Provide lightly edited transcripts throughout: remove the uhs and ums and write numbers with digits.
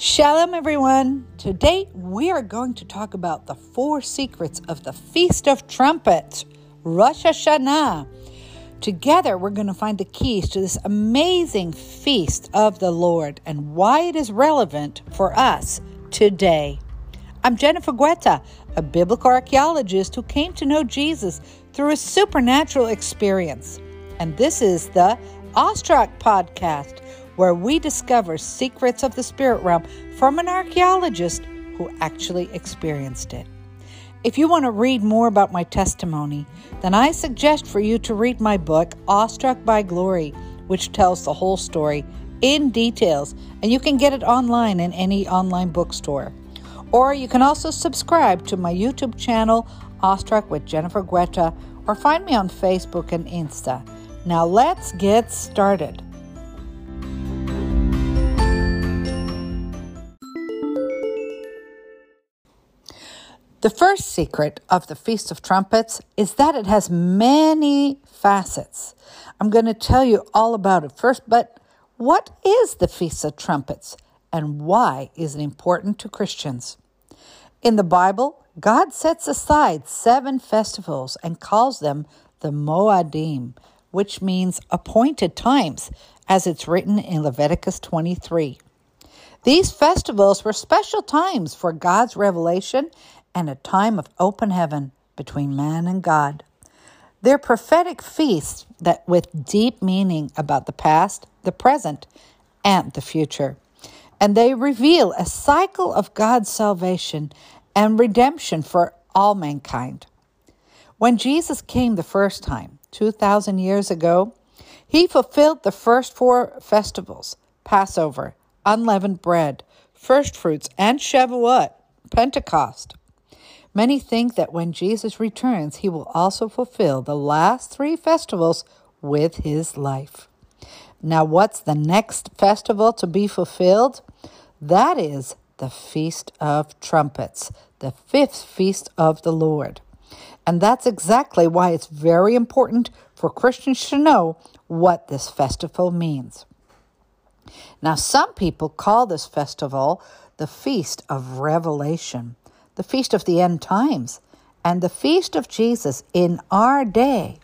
Shalom, everyone. Today, we are going to talk about the four secrets of the Feast of Trumpets, Rosh Hashanah. Together, we're going to find the keys to this amazing feast of the Lord and why it is relevant for us today. I'm Jennifer Guetta, a biblical archaeologist who came to know Jesus through a supernatural experience. And this is the Ostrach Podcast, where we discover secrets of the spirit realm from an archaeologist who actually experienced it. If you want to read more about my testimony, then I suggest for you to read my book, Awestruck by Glory, which tells the whole story in details, and you can get it online in any online bookstore. Or you can also subscribe to my YouTube channel, Awestruck with Jennifer Guetta, or find me on Facebook and Insta. Now let's get started. The first secret of the Feast of Trumpets is that it has many facets. I'm going to tell you all about it first, but what is the Feast of Trumpets and why is it important to Christians? In the Bible, God sets aside 7 festivals and calls them the Moadim, which means appointed times, as it's written in Leviticus 23. These festivals were special times for God's revelation and a time of open heaven between man and God. They're prophetic feasts that with deep meaning about the past, the present, and the future. And they reveal a cycle of God's salvation and redemption for all mankind. When Jesus came the first time, 2,000 years ago, he fulfilled the first 4 festivals: Passover, unleavened bread, first fruits, and Shavuot, Pentecost. Many think that when Jesus returns, he will also fulfill the last 3 festivals with his life. Now, what's the next festival to be fulfilled? That is the Feast of Trumpets, the 5th Feast of the Lord. And that's exactly why it's very important for Christians to know what this festival means. Now, some people call this festival the Feast of Revelation, the Feast of the End Times, and the Feast of Jesus in our day.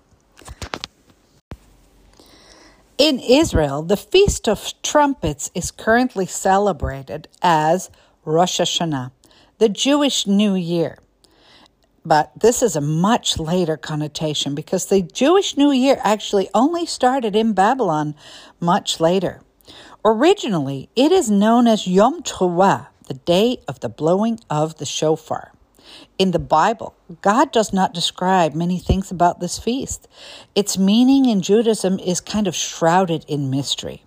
In Israel, the Feast of Trumpets is currently celebrated as Rosh Hashanah, the Jewish New Year. But this is a much later connotation because the Jewish New Year actually only started in Babylon much later. Originally, it is known as Yom Teruah, the day of the blowing of the shofar. In the Bible, God does not describe many things about this feast. Its meaning in Judaism is kind of shrouded in mystery.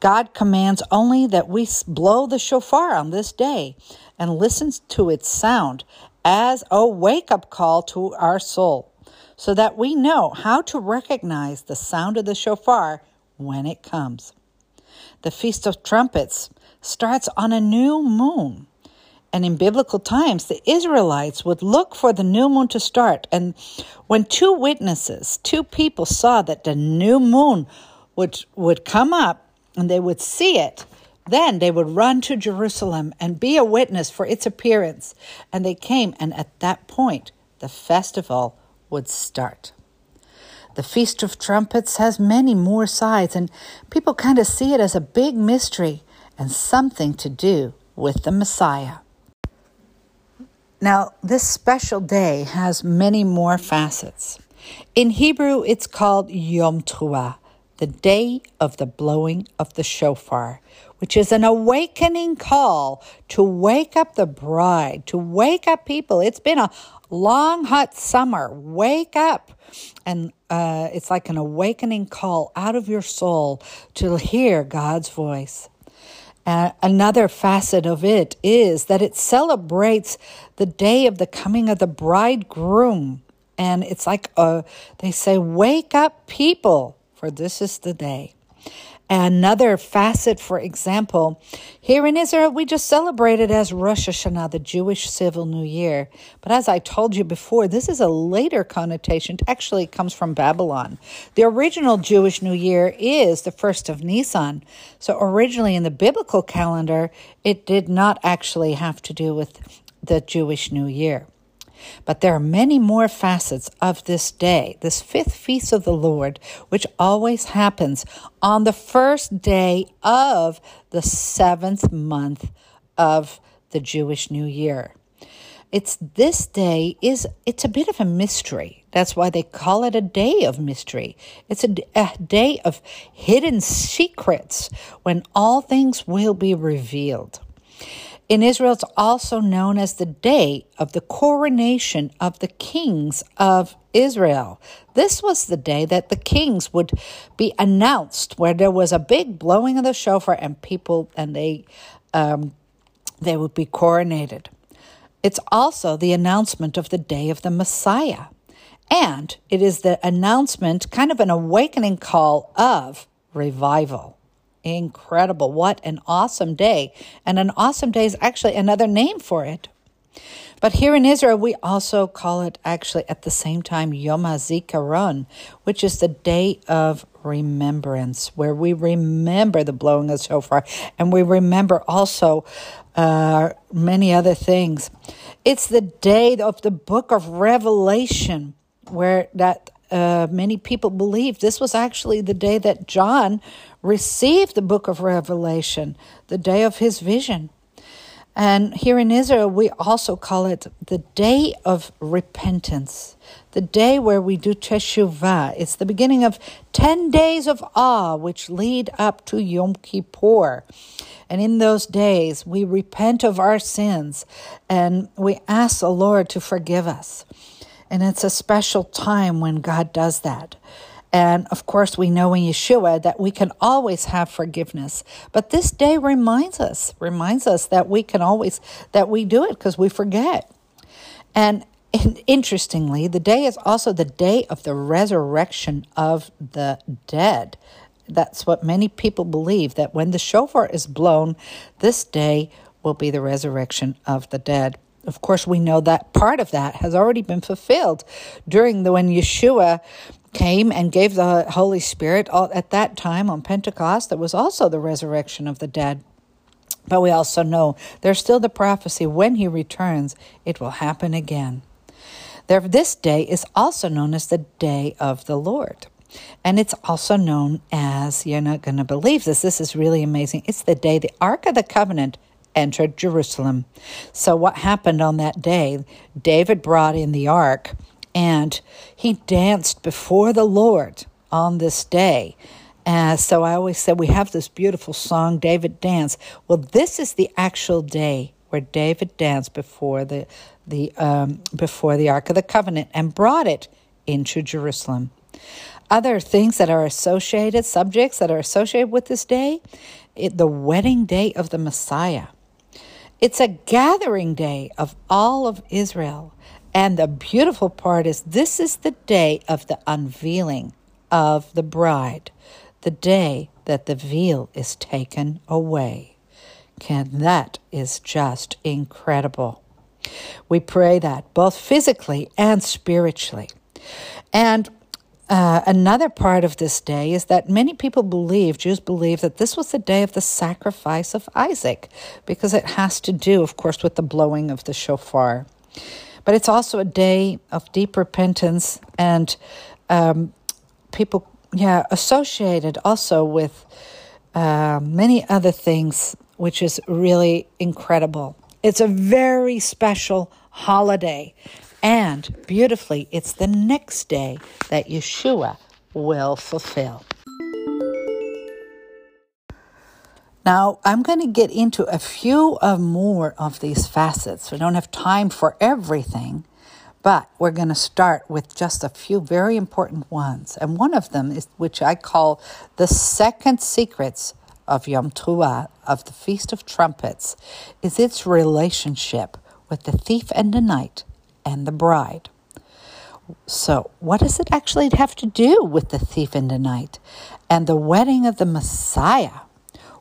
God commands only that we blow the shofar on this day and listen to its sound as a wake-up call to our soul, so that we know how to recognize the sound of the shofar when it comes. The Feast of Trumpets starts on a new moon. And in biblical times, the Israelites would look for the new moon to start. And when two people saw that the new moon would come up and they would see it, then they would run to Jerusalem and be a witness for its appearance. And they came, and at that point, the festival would start. The Feast of Trumpets has many more sides, and people kind of see it as a big mystery and something to do with the Messiah. Now, this special day has many more facets. In Hebrew, it's called Yom Teruah, the day of the blowing of the shofar, which is an awakening call to wake up the bride, to wake up people. It's been a long, hot summer. Wake up. And it's like an awakening call out of your soul to hear God's voice. Another facet of it is that it celebrates the day of the coming of the bridegroom. And it's like they say, wake up people, for this is the day. Another facet, for example, here in Israel, we just celebrated as Rosh Hashanah, the Jewish Civil New Year. But as I told you before, this is a later connotation. It actually comes from Babylon. The original Jewish New Year is the 1st of Nisan. So originally in the biblical calendar, it did not actually have to do with the Jewish New Year. But there are many more facets of this day, this fifth feast of the Lord, which always happens on the first day of the seventh month of the Jewish New Year. It's a bit of a mystery. That's why they call it a day of mystery. It's a day of hidden secrets when all things will be revealed. In Israel, it's also known as the day of the coronation of the kings of Israel. This was the day that the kings would be announced, where there was a big blowing of the shofar and they would be coronated. It's also the announcement of the day of the Messiah. And it is the announcement, kind of an awakening call of revival. Incredible. What an awesome day. And an awesome day is actually another name for it. But here in Israel, we also call it actually at the same time Yom HaZikaron, which is the day of remembrance, where we remember the blowing of shofar and we remember also many other things. It's the day of the book of Revelation, where that many people believe this was actually the day that John received the book of Revelation, the day of his vision. And here in Israel, we also call it the day of repentance, the day where we do teshuvah. It's the beginning of 10 days of awe, which lead up to Yom Kippur. And in those days, we repent of our sins and we ask the Lord to forgive us. And it's a special time when God does that. And of course, we know in Yeshua that we can always have forgiveness. But this day reminds us that we can always, that we do it because we forget. And interestingly, the day is also the day of the resurrection of the dead. That's what many people believe, that when the shofar is blown, this day will be the resurrection of the dead. Of course, we know that part of that has already been fulfilled when Yeshua came and gave the Holy Spirit. At that time on Pentecost, there was also the resurrection of the dead. But we also know there's still the prophecy when he returns, it will happen again. This day is also known as the Day of the Lord. And it's also known as, you're not going to believe this, this is really amazing, it's the day the Ark of the Covenant entered Jerusalem. So what happened on that day? David brought in the ark and he danced before the Lord on this day. So I always said, we have this beautiful song, David Dance. Well, this is the actual day where David danced before the Ark of the Covenant and brought it into Jerusalem. Other things that are associated, subjects that are associated with this day, the wedding day of the Messiah. It's a gathering day of all of Israel. And the beautiful part is this is the day of the unveiling of the bride, the day that the veil is taken away. And that is just incredible. We pray that both physically and spiritually. And another part of this day is that many people believe, Jews believe, that this was the day of the sacrifice of Isaac, because it has to do, of course, with the blowing of the shofar. But it's also a day of deep repentance and people, associated also with many other things, which is really incredible. It's a very special holiday. And beautifully, it's the next day that Yeshua will fulfill. Now, I'm going to get into a few more of these facets. We don't have time for everything, but we're going to start with just a few very important ones. And one of them is, which I call the second secrets of Yom Teruah, of the Feast of Trumpets, is its relationship with the thief and the night and the bride. So what does it actually have to do with the thief in the night and the wedding of the Messiah?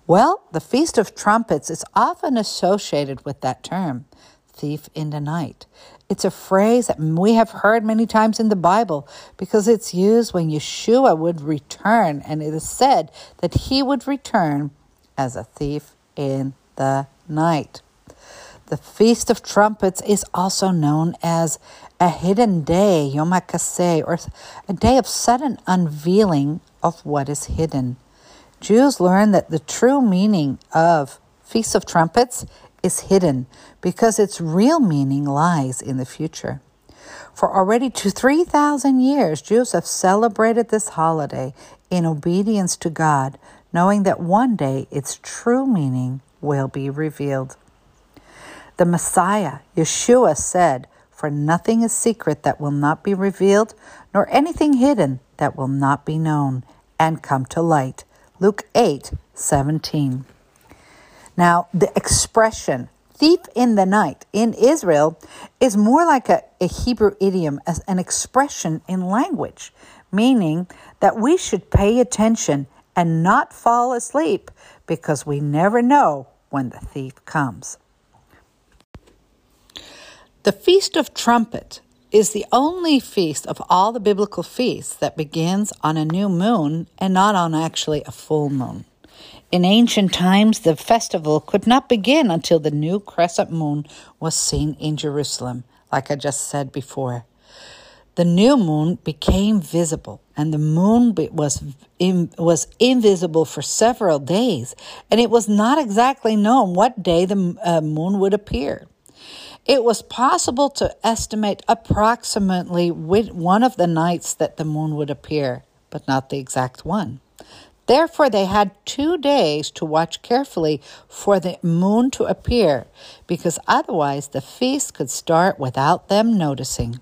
Well, the Feast of Trumpets is often associated with that term, thief in the night. It's a phrase that we have heard many times in the Bible because it's used when Yeshua would return, and it is said that he would return as a thief in the night. The Feast of Trumpets is also known as a hidden day, Yom HaKeseh, or a day of sudden unveiling of what is hidden. Jews learn that the true meaning of Feast of Trumpets is hidden because its real meaning lies in the future. For already 3,000 years, Jews have celebrated this holiday in obedience to God, knowing that one day its true meaning will be revealed. The Messiah, Yeshua, said, "For nothing is secret that will not be revealed, nor anything hidden that will not be known and come to light." Luke 8:17. Now, the expression thief in the night in Israel is more like a Hebrew idiom, as an expression in language, meaning that we should pay attention and not fall asleep because we never know when the thief comes. The Feast of Trumpet is the only feast of all the biblical feasts that begins on a new moon and not on actually a full moon. In ancient times, the festival could not begin until the new crescent moon was seen in Jerusalem, like I just said before. The new moon became visible, and the moon was invisible for several days, and it was not exactly known what day the moon would appear. It was possible to estimate approximately one of the nights that the moon would appear, but not the exact one. Therefore, they had 2 days to watch carefully for the moon to appear, because otherwise the feast could start without them noticing.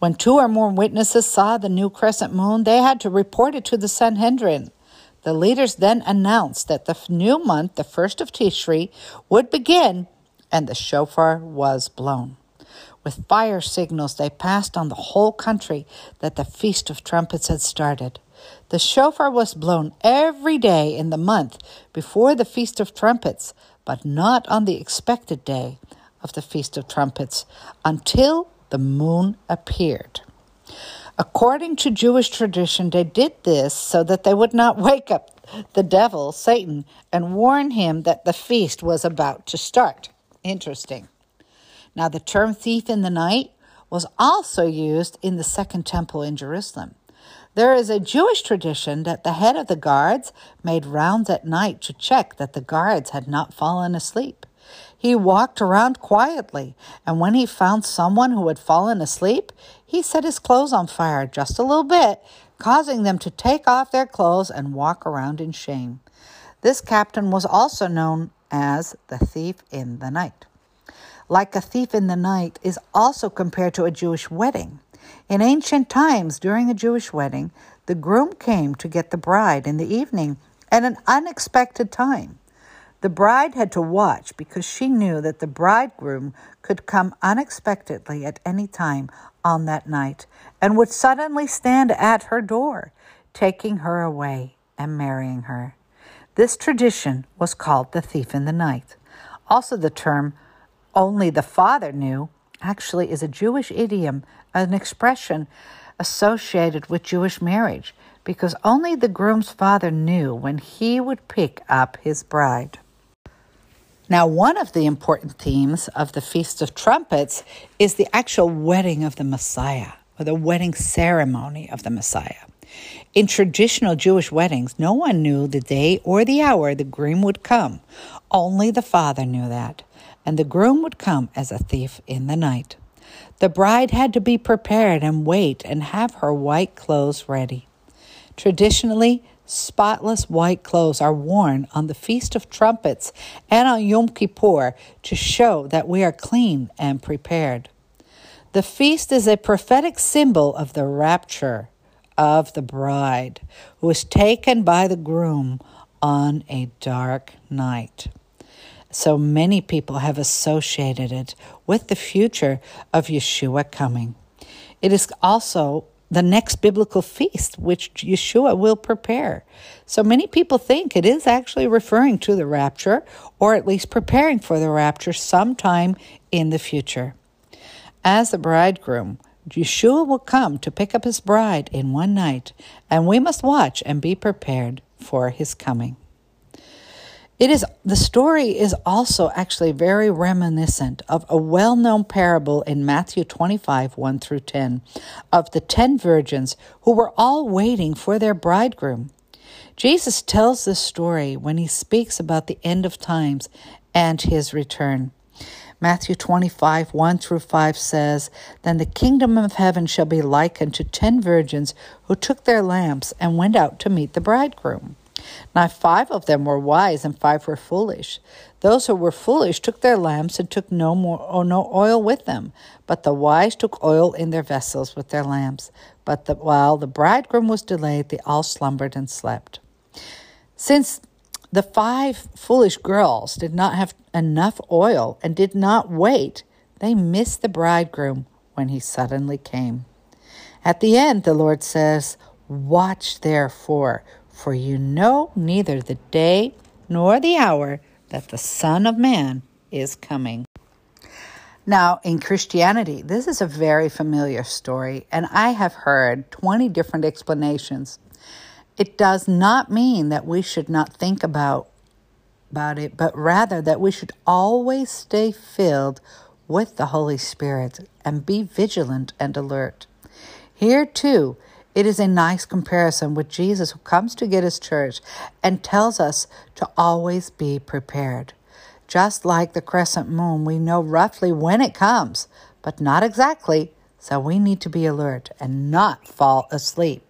When 2 or more witnesses saw the new crescent moon, they had to report it to the Sanhedrin. The leaders then announced that the new month, the first of Tishri, would begin, and the shofar was blown. With fire signals, they passed on the whole country that the Feast of Trumpets had started. The shofar was blown every day in the month before the Feast of Trumpets, but not on the expected day of the Feast of Trumpets until the moon appeared. According to Jewish tradition, they did this so that they would not wake up the devil, Satan, and warn him that the feast was about to start. Interesting. Now, the term thief in the night was also used in the Second Temple in Jerusalem. There is a Jewish tradition that the head of the guards made rounds at night to check that the guards had not fallen asleep. He walked around quietly, and when he found someone who had fallen asleep, he set his clothes on fire just a little bit, causing them to take off their clothes and walk around in shame. This captain was also known as the thief in the night. Like a thief in the night is also compared to a Jewish wedding. In ancient times, during a Jewish wedding, the groom came to get the bride in the evening at an unexpected time. The bride had to watch because she knew that the bridegroom could come unexpectedly at any time on that night and would suddenly stand at her door, taking her away and marrying her. This tradition was called the thief in the night. Also, the term "only the father knew" actually is a Jewish idiom, an expression associated with Jewish marriage, because only the groom's father knew when he would pick up his bride. Now, one of the important themes of the Feast of Trumpets is the actual wedding of the Messiah, or the wedding ceremony of the Messiah. In traditional Jewish weddings, no one knew the day or the hour the groom would come. Only the father knew that, and the groom would come as a thief in the night. The bride had to be prepared and wait and have her white clothes ready. Traditionally, spotless white clothes are worn on the Feast of Trumpets and on Yom Kippur to show that we are clean and prepared. The feast is a prophetic symbol of the rapture of the bride, who is taken by the groom on a dark night. So many people have associated it with the future of Yeshua coming. It is also the next biblical feast, which Yeshua will prepare. So many people think it is actually referring to the rapture, or at least preparing for the rapture sometime in the future. As the bridegroom, Yeshua will come to pick up his bride in one night, and we must watch and be prepared for his coming. The story is also actually very reminiscent of a well-known parable in Matthew 25, 1 through 10, of the 10 virgins who were all waiting for their bridegroom. Jesus tells this story when he speaks about the end of times and his return. Matthew 25, 1 through 5 says, "Then the kingdom of heaven shall be likened to 10 virgins who took their lamps and went out to meet the bridegroom. Now 5 of them were wise and 5 were foolish. Those who were foolish took their lamps and took no oil with them, but the wise took oil in their vessels with their lamps. But while the bridegroom was delayed, they all slumbered and slept." Since the 5 foolish girls did not have enough oil and did not wait, they missed the bridegroom when he suddenly came. At the end, the Lord says, "Watch therefore, for you know neither the day nor the hour that the Son of Man is coming." Now, in Christianity, this is a very familiar story, and I have heard 20 different explanations. It does not mean that we should not think about it, but rather that we should always stay filled with the Holy Spirit and be vigilant and alert. Here, too, it is a nice comparison with Jesus, who comes to get his church and tells us to always be prepared. Just like the crescent moon, we know roughly when it comes, but not exactly, so we need to be alert and not fall asleep.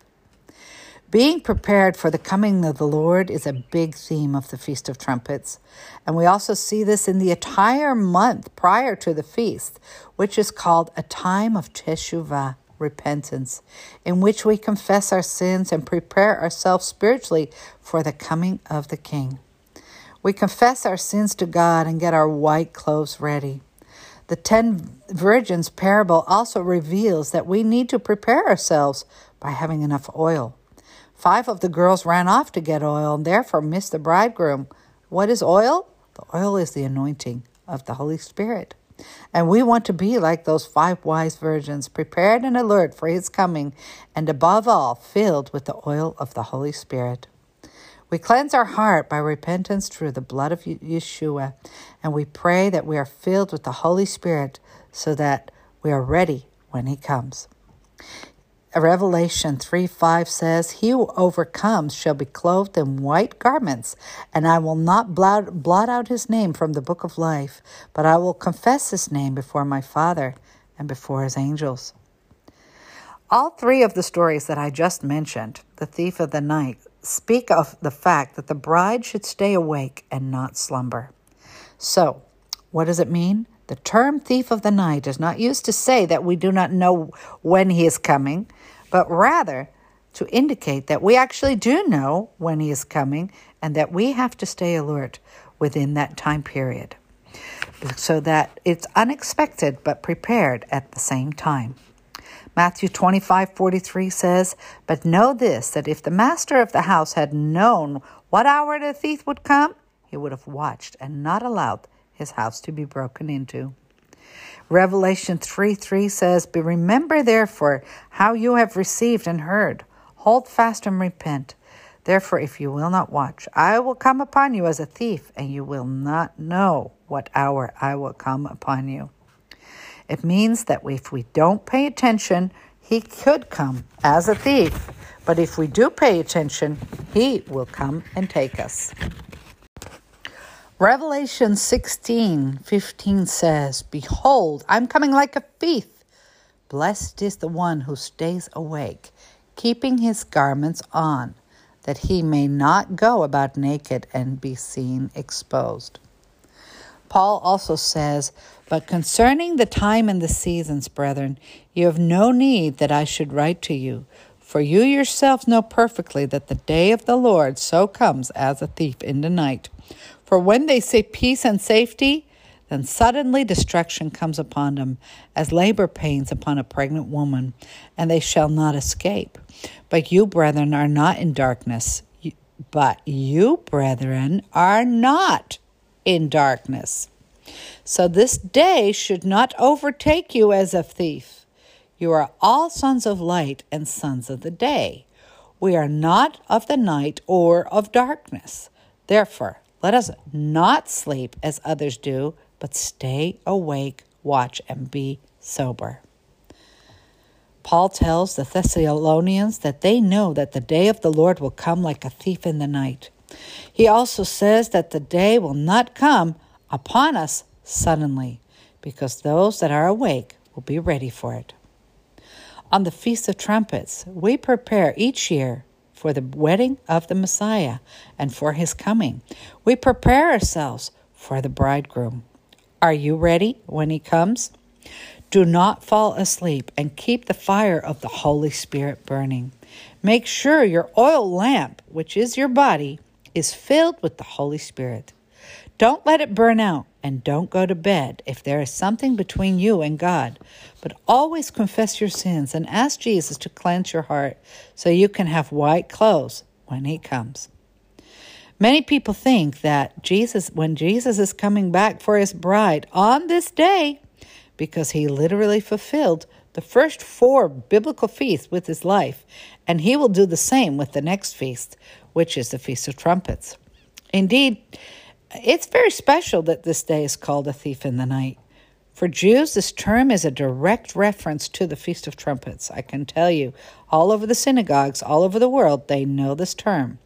Being prepared for the coming of the Lord is a big theme of the Feast of Trumpets, and we also see this in the entire month prior to the feast, which is called a time of Teshuvah, repentance, in which we confess our sins and prepare ourselves spiritually for the coming of the King. We confess our sins to God and get our white clothes ready. The 10 virgins parable also reveals that we need to prepare ourselves by having enough oil. 5 of the girls ran off to get oil and therefore missed the bridegroom. What is oil? The oil is the anointing of the Holy Spirit. And we want to be like those 5 wise virgins, prepared and alert for his coming, and above all, filled with the oil of the Holy Spirit. We cleanse our heart by repentance through the blood of Yeshua, and we pray that we are filled with the Holy Spirit so that we are ready when he comes. Revelation 3:5 says, "He who overcomes shall be clothed in white garments, and I will not blot out his name from the book of life, but I will confess his name before my Father and before his angels." All 3 of the stories that I just mentioned, the thief of the night, speak of the fact that the bride should stay awake and not slumber. So, what does it mean? The term thief of the night is not used to say that we do not know when he is coming, but rather to indicate that we actually do know when he is coming and that we have to stay alert within that time period so that it's unexpected but prepared at the same time. Matthew 25:43 says, "But know this, that if the master of the house had known what hour the thief would come, he would have watched and not allowed his house to be broken into." Revelation 3:3 says, "Remember therefore how you have received and heard. Hold fast and repent. Therefore, if you will not watch, I will come upon you as a thief, and you will not know what hour I will come upon you." It means that if we don't pay attention, he could come as a thief. But if we do pay attention, he will come and take us. Revelation 16:15 says, "Behold, I'm coming like a thief. Blessed is the one who stays awake, keeping his garments on, that he may not go about naked and be seen exposed." Paul also says, "But concerning the time and the seasons, brethren, you have no need that I should write to you, for you yourselves know perfectly that the day of the Lord so comes as a thief in the night. For when they say peace and safety, Then suddenly destruction comes upon them as labor pains upon a pregnant woman, and they shall not escape. But you, brethren, are not in darkness. So this day should not overtake you as a thief. You are all sons of light and sons of the day. We are not of the night or of darkness. Therefore, let us not sleep as others do, but stay awake, watch, and be sober. Paul tells the Thessalonians that they know that the day of the Lord will come like a thief in the night. He also says that the day will not come upon us suddenly, because those that are awake will be ready for it. On the Feast of Trumpets, we prepare each year for the wedding of the Messiah and for his coming. We prepare ourselves for the bridegroom. Are you ready when he comes? Do not fall asleep and keep the fire of the Holy Spirit burning. Make sure your oil lamp, which is your body, is filled with the Holy Spirit. Don't let it burn out, and don't go to bed if there is something between you and God. But always confess your sins and ask Jesus to cleanse your heart so you can have white clothes when he comes. Many people think that when Jesus is coming back for his bride on this day, because he literally fulfilled the first 4 biblical feasts with his life, and he will do the same with the next feast, which is the Feast of Trumpets. Indeed, it's very special that this day is called a thief in the night. For Jews, this term is a direct reference to the Feast of Trumpets. I can tell you, all over the synagogues, all over the world, they know this term.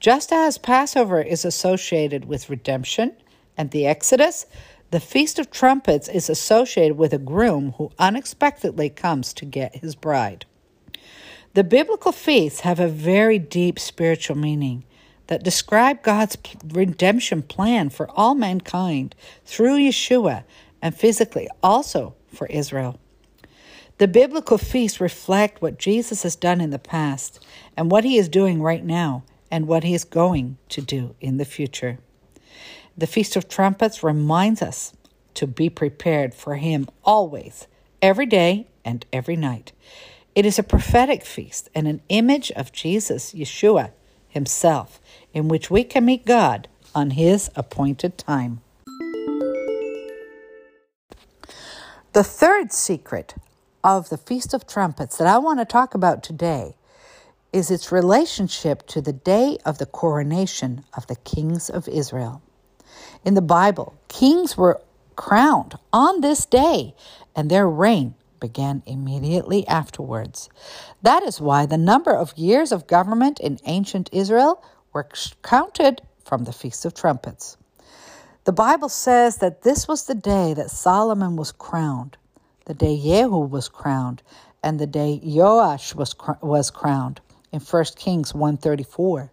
Just as Passover is associated with redemption and the Exodus, the Feast of Trumpets is associated with a groom who unexpectedly comes to get his bride. The biblical feasts have a very deep spiritual meaning that describe God's redemption plan for all mankind through Yeshua and physically also for Israel. The biblical feasts reflect what Jesus has done in the past and what he is doing right now, and what he is going to do in the future. The Feast of Trumpets reminds us to be prepared for him always, every day and every night. It is a prophetic feast and an image of Jesus, Yeshua, himself, in which we can meet God on his appointed time. The third secret of the Feast of Trumpets that I want to talk about today is its relationship to the day of the coronation of the kings of Israel. In the Bible, kings were crowned on this day, and their reign began immediately afterwards. That is why the number of years of government in ancient Israel were counted from the Feast of Trumpets. The Bible says that this was the day that Solomon was crowned, the day Jehu was crowned, and the day Joash was crowned. In 1 Kings 1:34.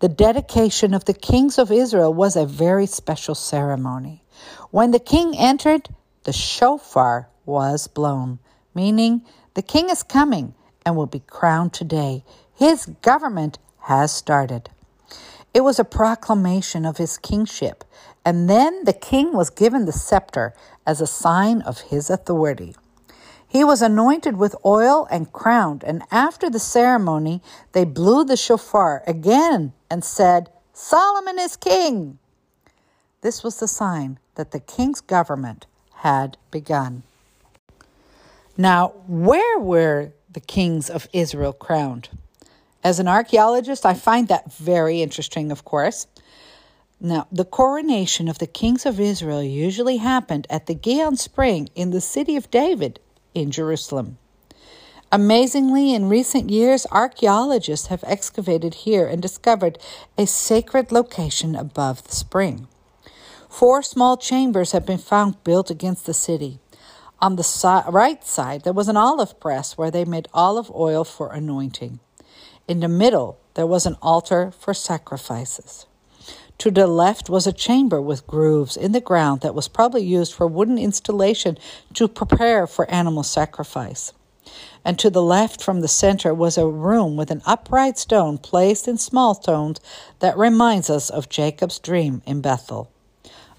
The dedication of the kings of Israel was a very special ceremony. When the king entered, the shofar was blown, meaning the king is coming and will be crowned today. His government has started. It was a proclamation of his kingship, and then the king was given the scepter as a sign of his authority. He was anointed with oil and crowned, and after the ceremony, they blew the shofar again and said, "Solomon is king." This was the sign that the king's government had begun. Now, where were the kings of Israel crowned? As an archaeologist, I find that very interesting, of course. Now, the coronation of the kings of Israel usually happened at the Gihon Spring in the city of David, in Jerusalem. Amazingly, in recent years, archaeologists have excavated here and discovered a sacred location above the spring. 4 small chambers have been found built against the city. On the right side, there was an olive press where they made olive oil for anointing. In the middle, there was an altar for sacrifices. To the left was a chamber with grooves in the ground that was probably used for wooden installation to prepare for animal sacrifice. And to the left from the center was a room with an upright stone placed in small stones that reminds us of Jacob's dream in Bethel.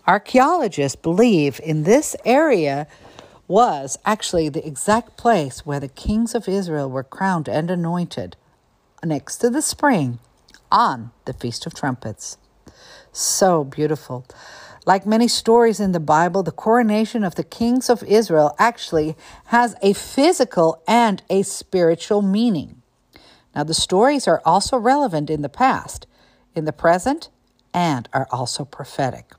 Archaeologists believe in this area was actually the exact place where the kings of Israel were crowned and anointed, next to the spring, on the Feast of Trumpets. So beautiful. Like many stories in the Bible, the coronation of the kings of Israel actually has a physical and a spiritual meaning. Now, the stories are also relevant in the past, in the present, and are also prophetic.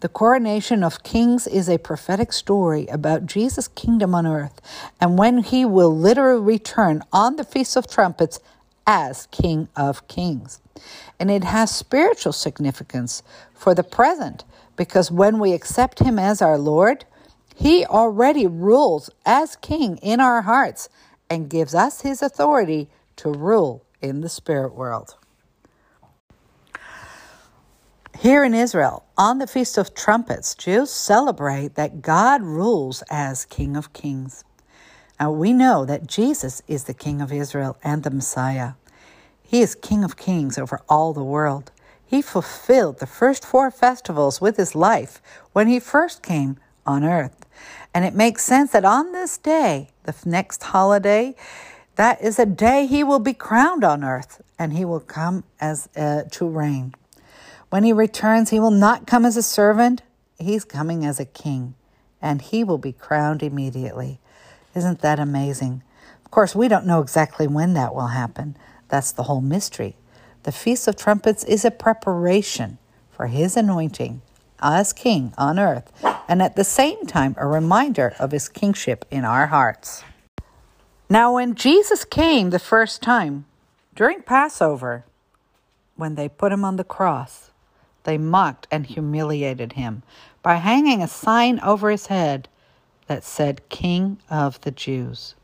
The coronation of kings is a prophetic story about Jesus' kingdom on earth and when he will literally return on the Feast of Trumpets as King of Kings. And it has spiritual significance for the present because when we accept him as our Lord, he already rules as King in our hearts and gives us his authority to rule in the spirit world. Here in Israel, on the Feast of Trumpets, Jews celebrate that God rules as King of Kings. Now we know that Jesus is the King of Israel and the Messiah. He is King of Kings over all the world. He fulfilled the first four festivals with his life when he first came on earth. And it makes sense that on this day, the next holiday, that is a day he will be crowned on earth and he will come as to reign. When he returns, he will not come as a servant. He's coming as a king, and he will be crowned immediately. Isn't that amazing? Of course, we don't know exactly when that will happen. That's the whole mystery. The Feast of Trumpets is a preparation for his anointing as king on earth, and at the same time, a reminder of his kingship in our hearts. Now, when Jesus came the first time, during Passover, when they put him on the cross, they mocked and humiliated him by hanging a sign over his head that said, King of the Jews.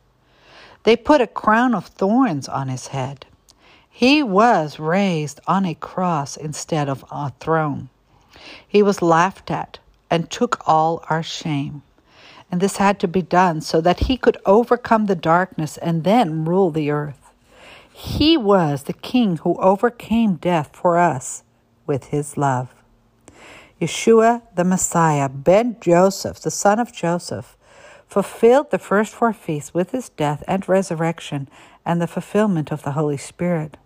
They put a crown of thorns on his head. He was raised on a cross instead of a throne. He was laughed at and took all our shame. And this had to be done so that he could overcome the darkness and then rule the earth. He was the king who overcame death for us with his love. Yeshua, the Messiah, ben Joseph, the son of Joseph, fulfilled the first four feasts with his death and resurrection and the fulfillment of the Holy Spirit.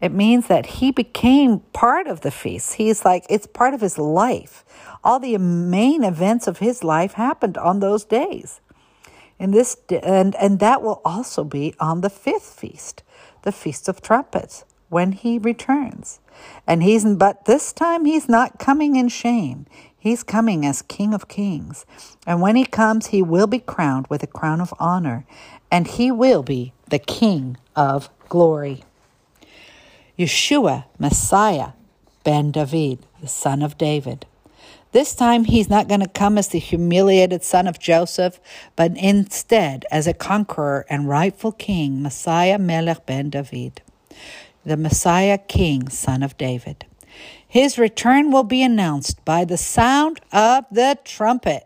It means that he became part of the feast. He's like, it's part of his life. All the main events of his life happened on those days. In this, and that will also be on the fifth feast, the Feast of Trumpets, when he returns. And but this time he's not coming in shame. He's coming as King of Kings. And when he comes, he will be crowned with a crown of honor, and he will be the King of Glory. Yeshua, Messiah, ben David, the son of David. This time, he's not going to come as the humiliated son of Joseph, but instead as a conqueror and rightful king, Messiah Melech ben David, the Messiah King, son of David. His return will be announced by the sound of the trumpet.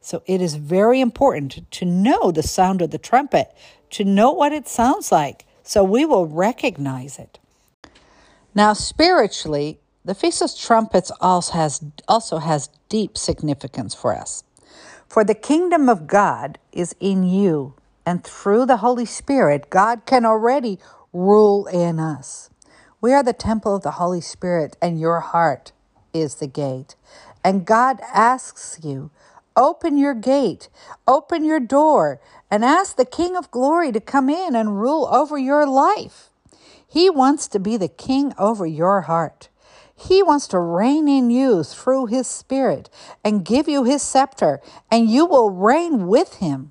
So it is very important to know the sound of the trumpet, to know what it sounds like, so we will recognize it. Now, spiritually, the Feast of Trumpets also has deep significance for us. For the kingdom of God is in you, and through the Holy Spirit, God can already rule in us. We are the temple of the Holy Spirit, and your heart is the gate. And God asks you, open your gate, open your door, and ask the King of Glory to come in and rule over your life. He wants to be the king over your heart. He wants to reign in you through his spirit and give you his scepter, and you will reign with him.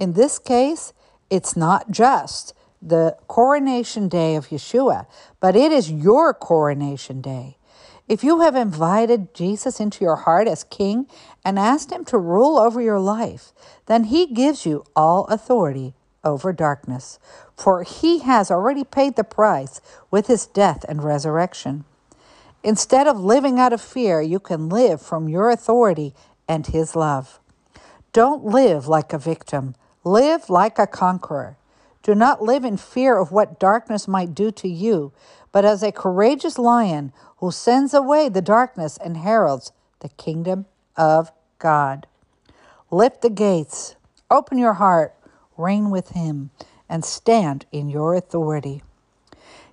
In this case, it's not just the coronation day of Yeshua, but it is your coronation day. If you have invited Jesus into your heart as king and asked him to rule over your life, then he gives you all authority over darkness, for he has already paid the price with his death and resurrection. Instead of living out of fear, you can live from your authority and his love. Don't live like a victim. Live like a conqueror. Do not live in fear of what darkness might do to you, but as a courageous lion who sends away the darkness and heralds the kingdom of God. Lift the gates, open your heart, reign with him, and stand in your authority.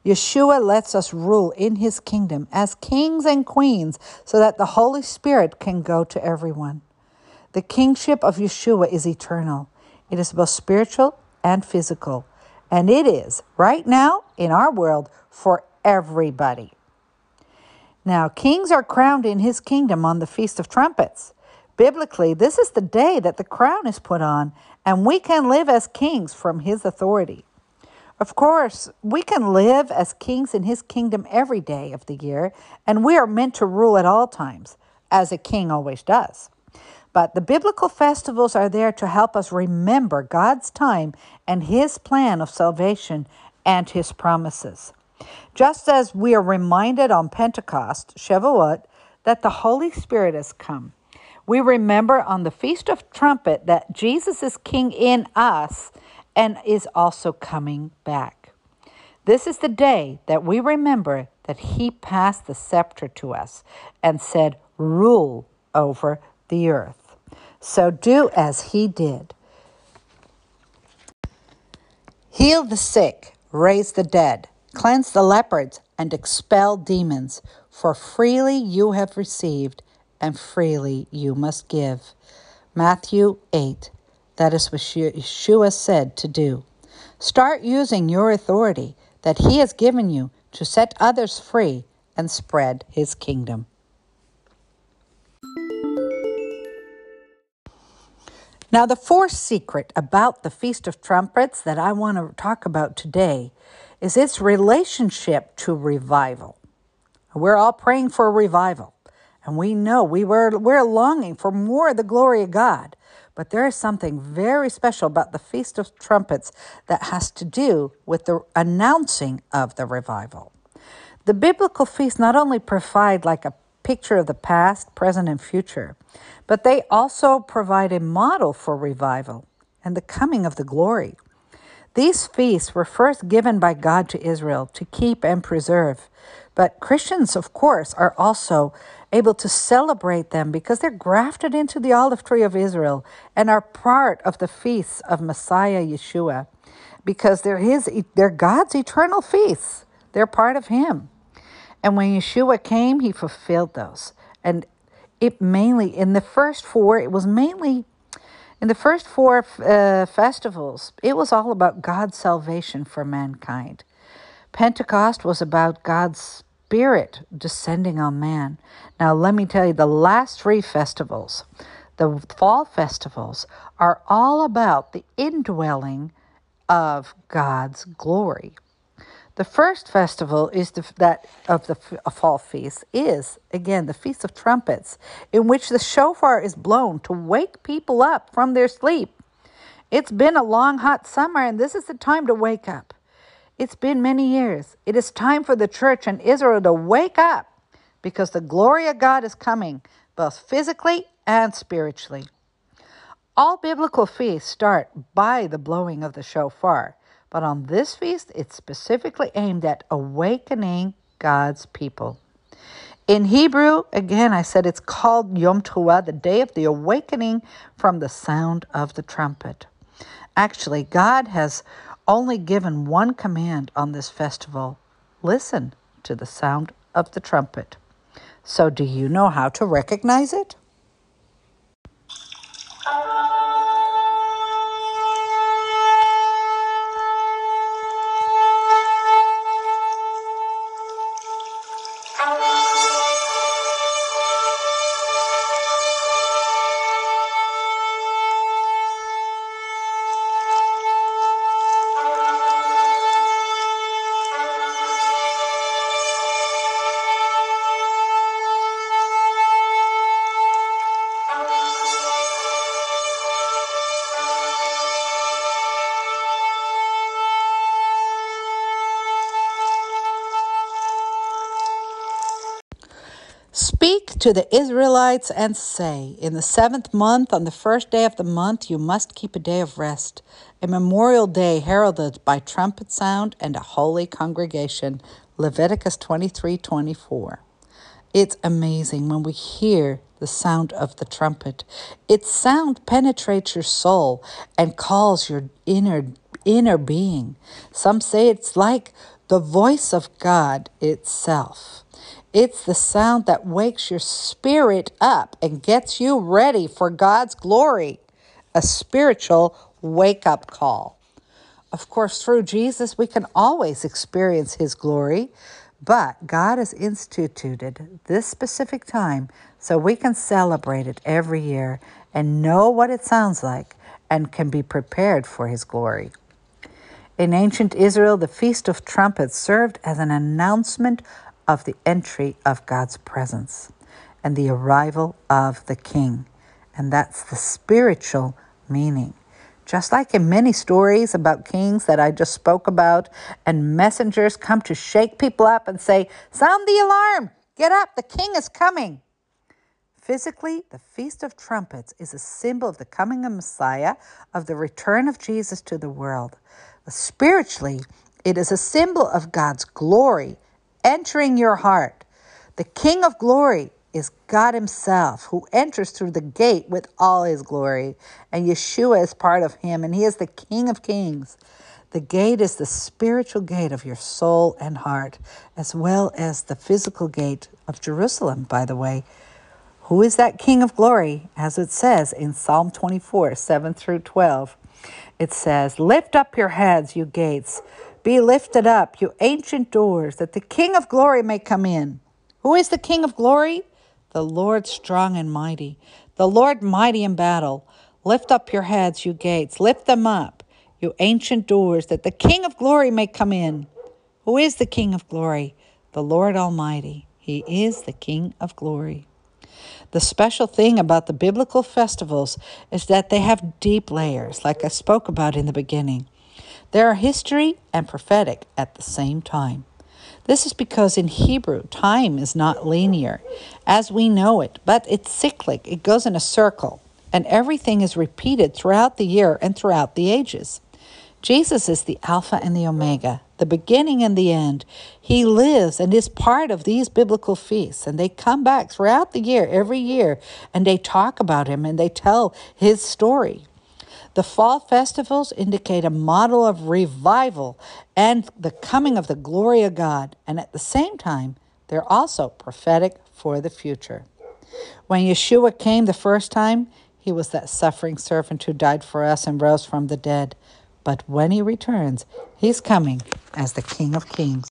Yeshua lets us rule in his kingdom as kings and queens so that the Holy Spirit can go to everyone. The kingship of Yeshua is eternal. It is both spiritual and physical, and it is right now in our world for everybody. Now, kings are crowned in his kingdom on the Feast of Trumpets. Biblically, this is the day that the crown is put on, and we can live as kings from his authority. Of course, we can live as kings in his kingdom every day of the year, and we are meant to rule at all times, as a king always does. But the biblical festivals are there to help us remember God's time and his plan of salvation and his promises. Just as we are reminded on Pentecost, Shavuot, that the Holy Spirit has come, we remember on the Feast of Trumpet that Jesus is King in us and is also coming back. This is the day that we remember that he passed the scepter to us and said, "Rule over the earth." So do as he did. Heal the sick, raise the dead, cleanse the leopards, and expel demons. For freely you have received, and freely you must give. Matthew 8. That is what Yeshua said to do. Start using your authority that he has given you to set others free and spread his kingdom. Now, the fourth secret about the Feast of Trumpets that I want to talk about today is its relationship to revival. We're all praying for revival, and we know we're longing for more of the glory of God. But there is something very special about the Feast of Trumpets that has to do with the announcing of the revival. The biblical feasts not only provide like a picture of the past, present, and future, but they also provide a model for revival and the coming of the glory. These feasts were first given by God to Israel to keep and preserve. But Christians, of course, are also able to celebrate them because they're grafted into the olive tree of Israel and are part of the feasts of Messiah Yeshua because they're God's eternal feasts. They're part of him. And when Yeshua came, he fulfilled those. And it mainly, in the first four festivals, it was all about God's salvation for mankind. Pentecost was about God's Spirit descending on man. Now, let me tell you, the last three festivals, the fall festivals, are all about the indwelling of God's glory. The first festival is the fall feast is, again, the Feast of Trumpets, in which the shofar is blown to wake people up from their sleep. It's been a long, hot summer, and this is the time to wake up. It's been many years. It is time for the church and Israel to wake up because the glory of God is coming, both physically and spiritually. All biblical feasts start by the blowing of the shofar. But on this feast, it's specifically aimed at awakening God's people. In Hebrew, again, I said it's called Yom Teruah, the day of the awakening from the sound of the trumpet. Actually, God has only given one command on this festival. Listen to the sound of the trumpet. So do you know how to recognize it? Speak to the Israelites and say, in the 7th month, on the 1st day of the month, you must keep a day of rest, a memorial day heralded by trumpet sound and a holy congregation. Leviticus 23:24. It's amazing when we hear the sound of the trumpet. Its sound penetrates your soul and calls your inner being. Some say it's like the voice of God itself. It's the sound that wakes your spirit up and gets you ready for God's glory. A spiritual wake-up call. Of course, through Jesus, we can always experience His glory, but God has instituted this specific time so we can celebrate it every year and know what it sounds like and can be prepared for His glory. In ancient Israel, the Feast of Trumpets served as an announcement of the entry of God's presence and the arrival of the King. And that's the spiritual meaning. Just like in many stories about kings that I just spoke about, and messengers come to shake people up and say, "Sound the alarm! Get up! The King is coming!" Physically, the Feast of Trumpets is a symbol of the coming of Messiah, of the return of Jesus to the world. Spiritually, it is a symbol of God's glory entering your heart. The King of Glory is God Himself, who enters through the gate with all His glory. And Yeshua is part of Him, and He is the King of Kings. The gate is the spiritual gate of your soul and heart, as well as the physical gate of Jerusalem, by the way. Who is that King of Glory? As it says in Psalm 24, 7 through 12, it says, "Lift up your heads, you gates. Be lifted up, you ancient doors, that the King of Glory may come in." Who is the King of Glory? The Lord strong and mighty, the Lord mighty in battle. Lift up your heads, you gates. Lift them up, you ancient doors, that the King of Glory may come in. Who is the King of Glory? The Lord Almighty. He is the King of Glory. The special thing about the biblical festivals is that they have deep layers, like I spoke about in the beginning. They are history and prophetic at the same time. This is because in Hebrew, time is not linear as we know it, but it's cyclic. It goes in a circle, and everything is repeated throughout the year and throughout the ages. Jesus is the Alpha and the Omega, the beginning and the end. He lives and is part of these biblical feasts, and they come back throughout the year, every year, and they talk about Him and they tell His story. The fall festivals indicate a model of revival and the coming of the glory of God, and at the same time, they're also prophetic for the future. When Yeshua came the first time, He was that suffering servant who died for us and rose from the dead. But when He returns, He's coming as the King of Kings.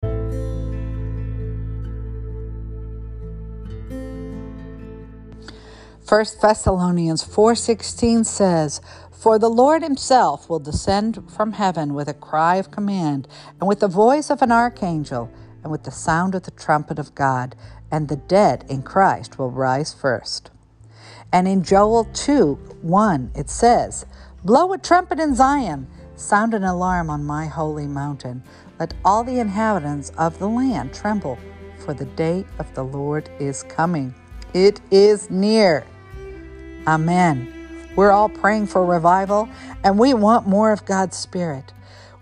First Thessalonians 4:16 says, "For the Lord Himself will descend from heaven with a cry of command, and with the voice of an archangel, and with the sound of the trumpet of God, and the dead in Christ will rise first." And in Joel 2:1 it says, "Blow a trumpet in Zion, sound an alarm on my holy mountain. Let all the inhabitants of the land tremble, for the day of the Lord is coming. It is near." Amen. We're all praying for revival, and we want more of God's Spirit.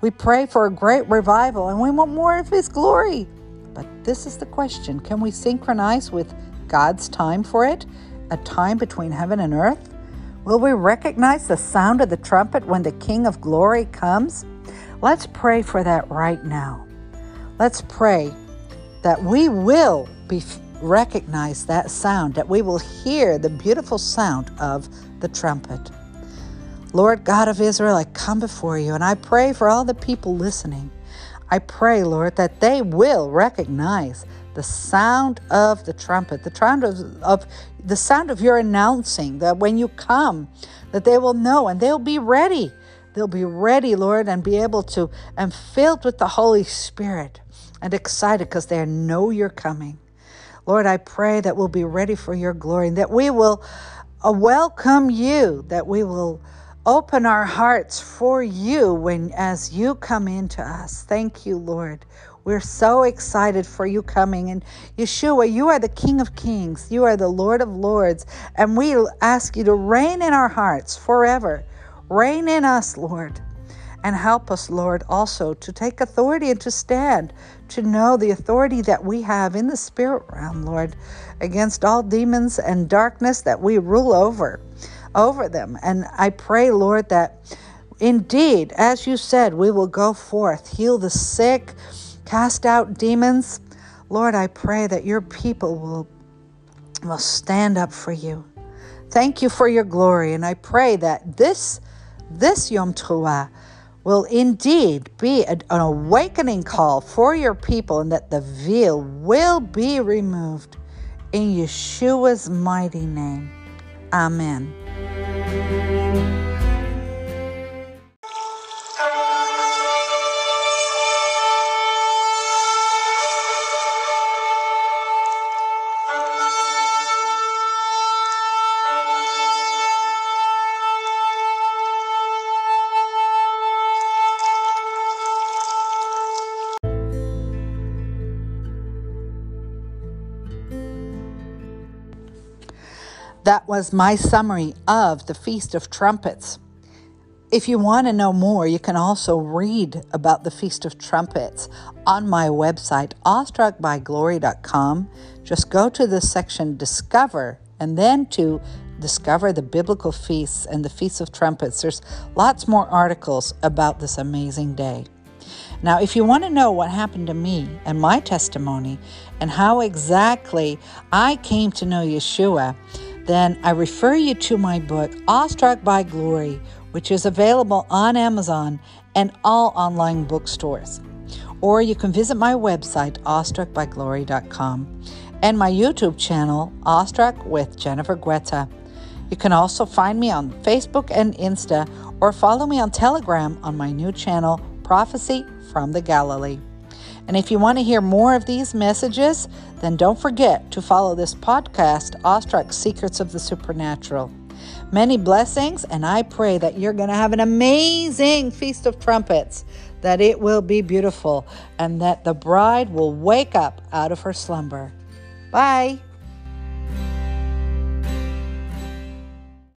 We pray for a great revival, and we want more of His glory. But this is the question. Can we synchronize with God's time for it? A time between heaven and earth? Will we recognize the sound of the trumpet when the King of Glory comes? Let's pray for that right now. Let's pray that we will recognize that sound, that we will hear the beautiful sound of the trumpet. Lord God of Israel, I come before You and I pray for all the people listening. I pray, Lord, that they will recognize the sound of the trumpet, the sound of Your announcing that when You come, that they will know and they'll be ready. They'll be ready, Lord, and be able to and filled with the Holy Spirit and excited because they know You're coming. Lord, I pray that we'll be ready for Your glory, and that we will welcome You, that we will open our hearts for You as You come into us. Thank You, Lord. We're so excited for You coming. And Yeshua, You are the King of Kings. You are the Lord of Lords. And we ask You to reign in our hearts forever. Reign in us, Lord. And help us, Lord, also to take authority and to stand, to know the authority that we have in the spirit realm, Lord, against all demons and darkness that we rule over them. And I pray, Lord, that indeed, as you said, we will go forth, heal the sick, cast out demons. Lord, I pray that your people will stand up for you. Thank you for your glory. And I pray that this Yom Teruah will indeed be an awakening call for your people, and that the veil will be removed in Yeshua's mighty name. Amen. That was my summary of the Feast of Trumpets. If you want to know more, you can also read about the Feast of Trumpets on my website, awestruckbyglory.com. Just go to the section Discover, and then to Discover the Biblical Feasts and the Feast of Trumpets. There's lots more articles about this amazing day. Now, if you want to know what happened to me and my testimony and how exactly I came to know Yeshua, then I refer you to my book, Awestruck by Glory, which is available on Amazon and all online bookstores. Or you can visit my website, awestruckbyglory.com, and my YouTube channel, Awestruck with Jennifer Guetta. You can also find me on Facebook and Insta, or follow me on Telegram on my new channel, Prophecy from the Galilee. And if you want to hear more of these messages, then don't forget to follow this podcast, Ostrach Secrets of the Supernatural. Many blessings, and I pray that you're going to have an amazing Feast of Trumpets, that it will be beautiful, and that the bride will wake up out of her slumber. Bye.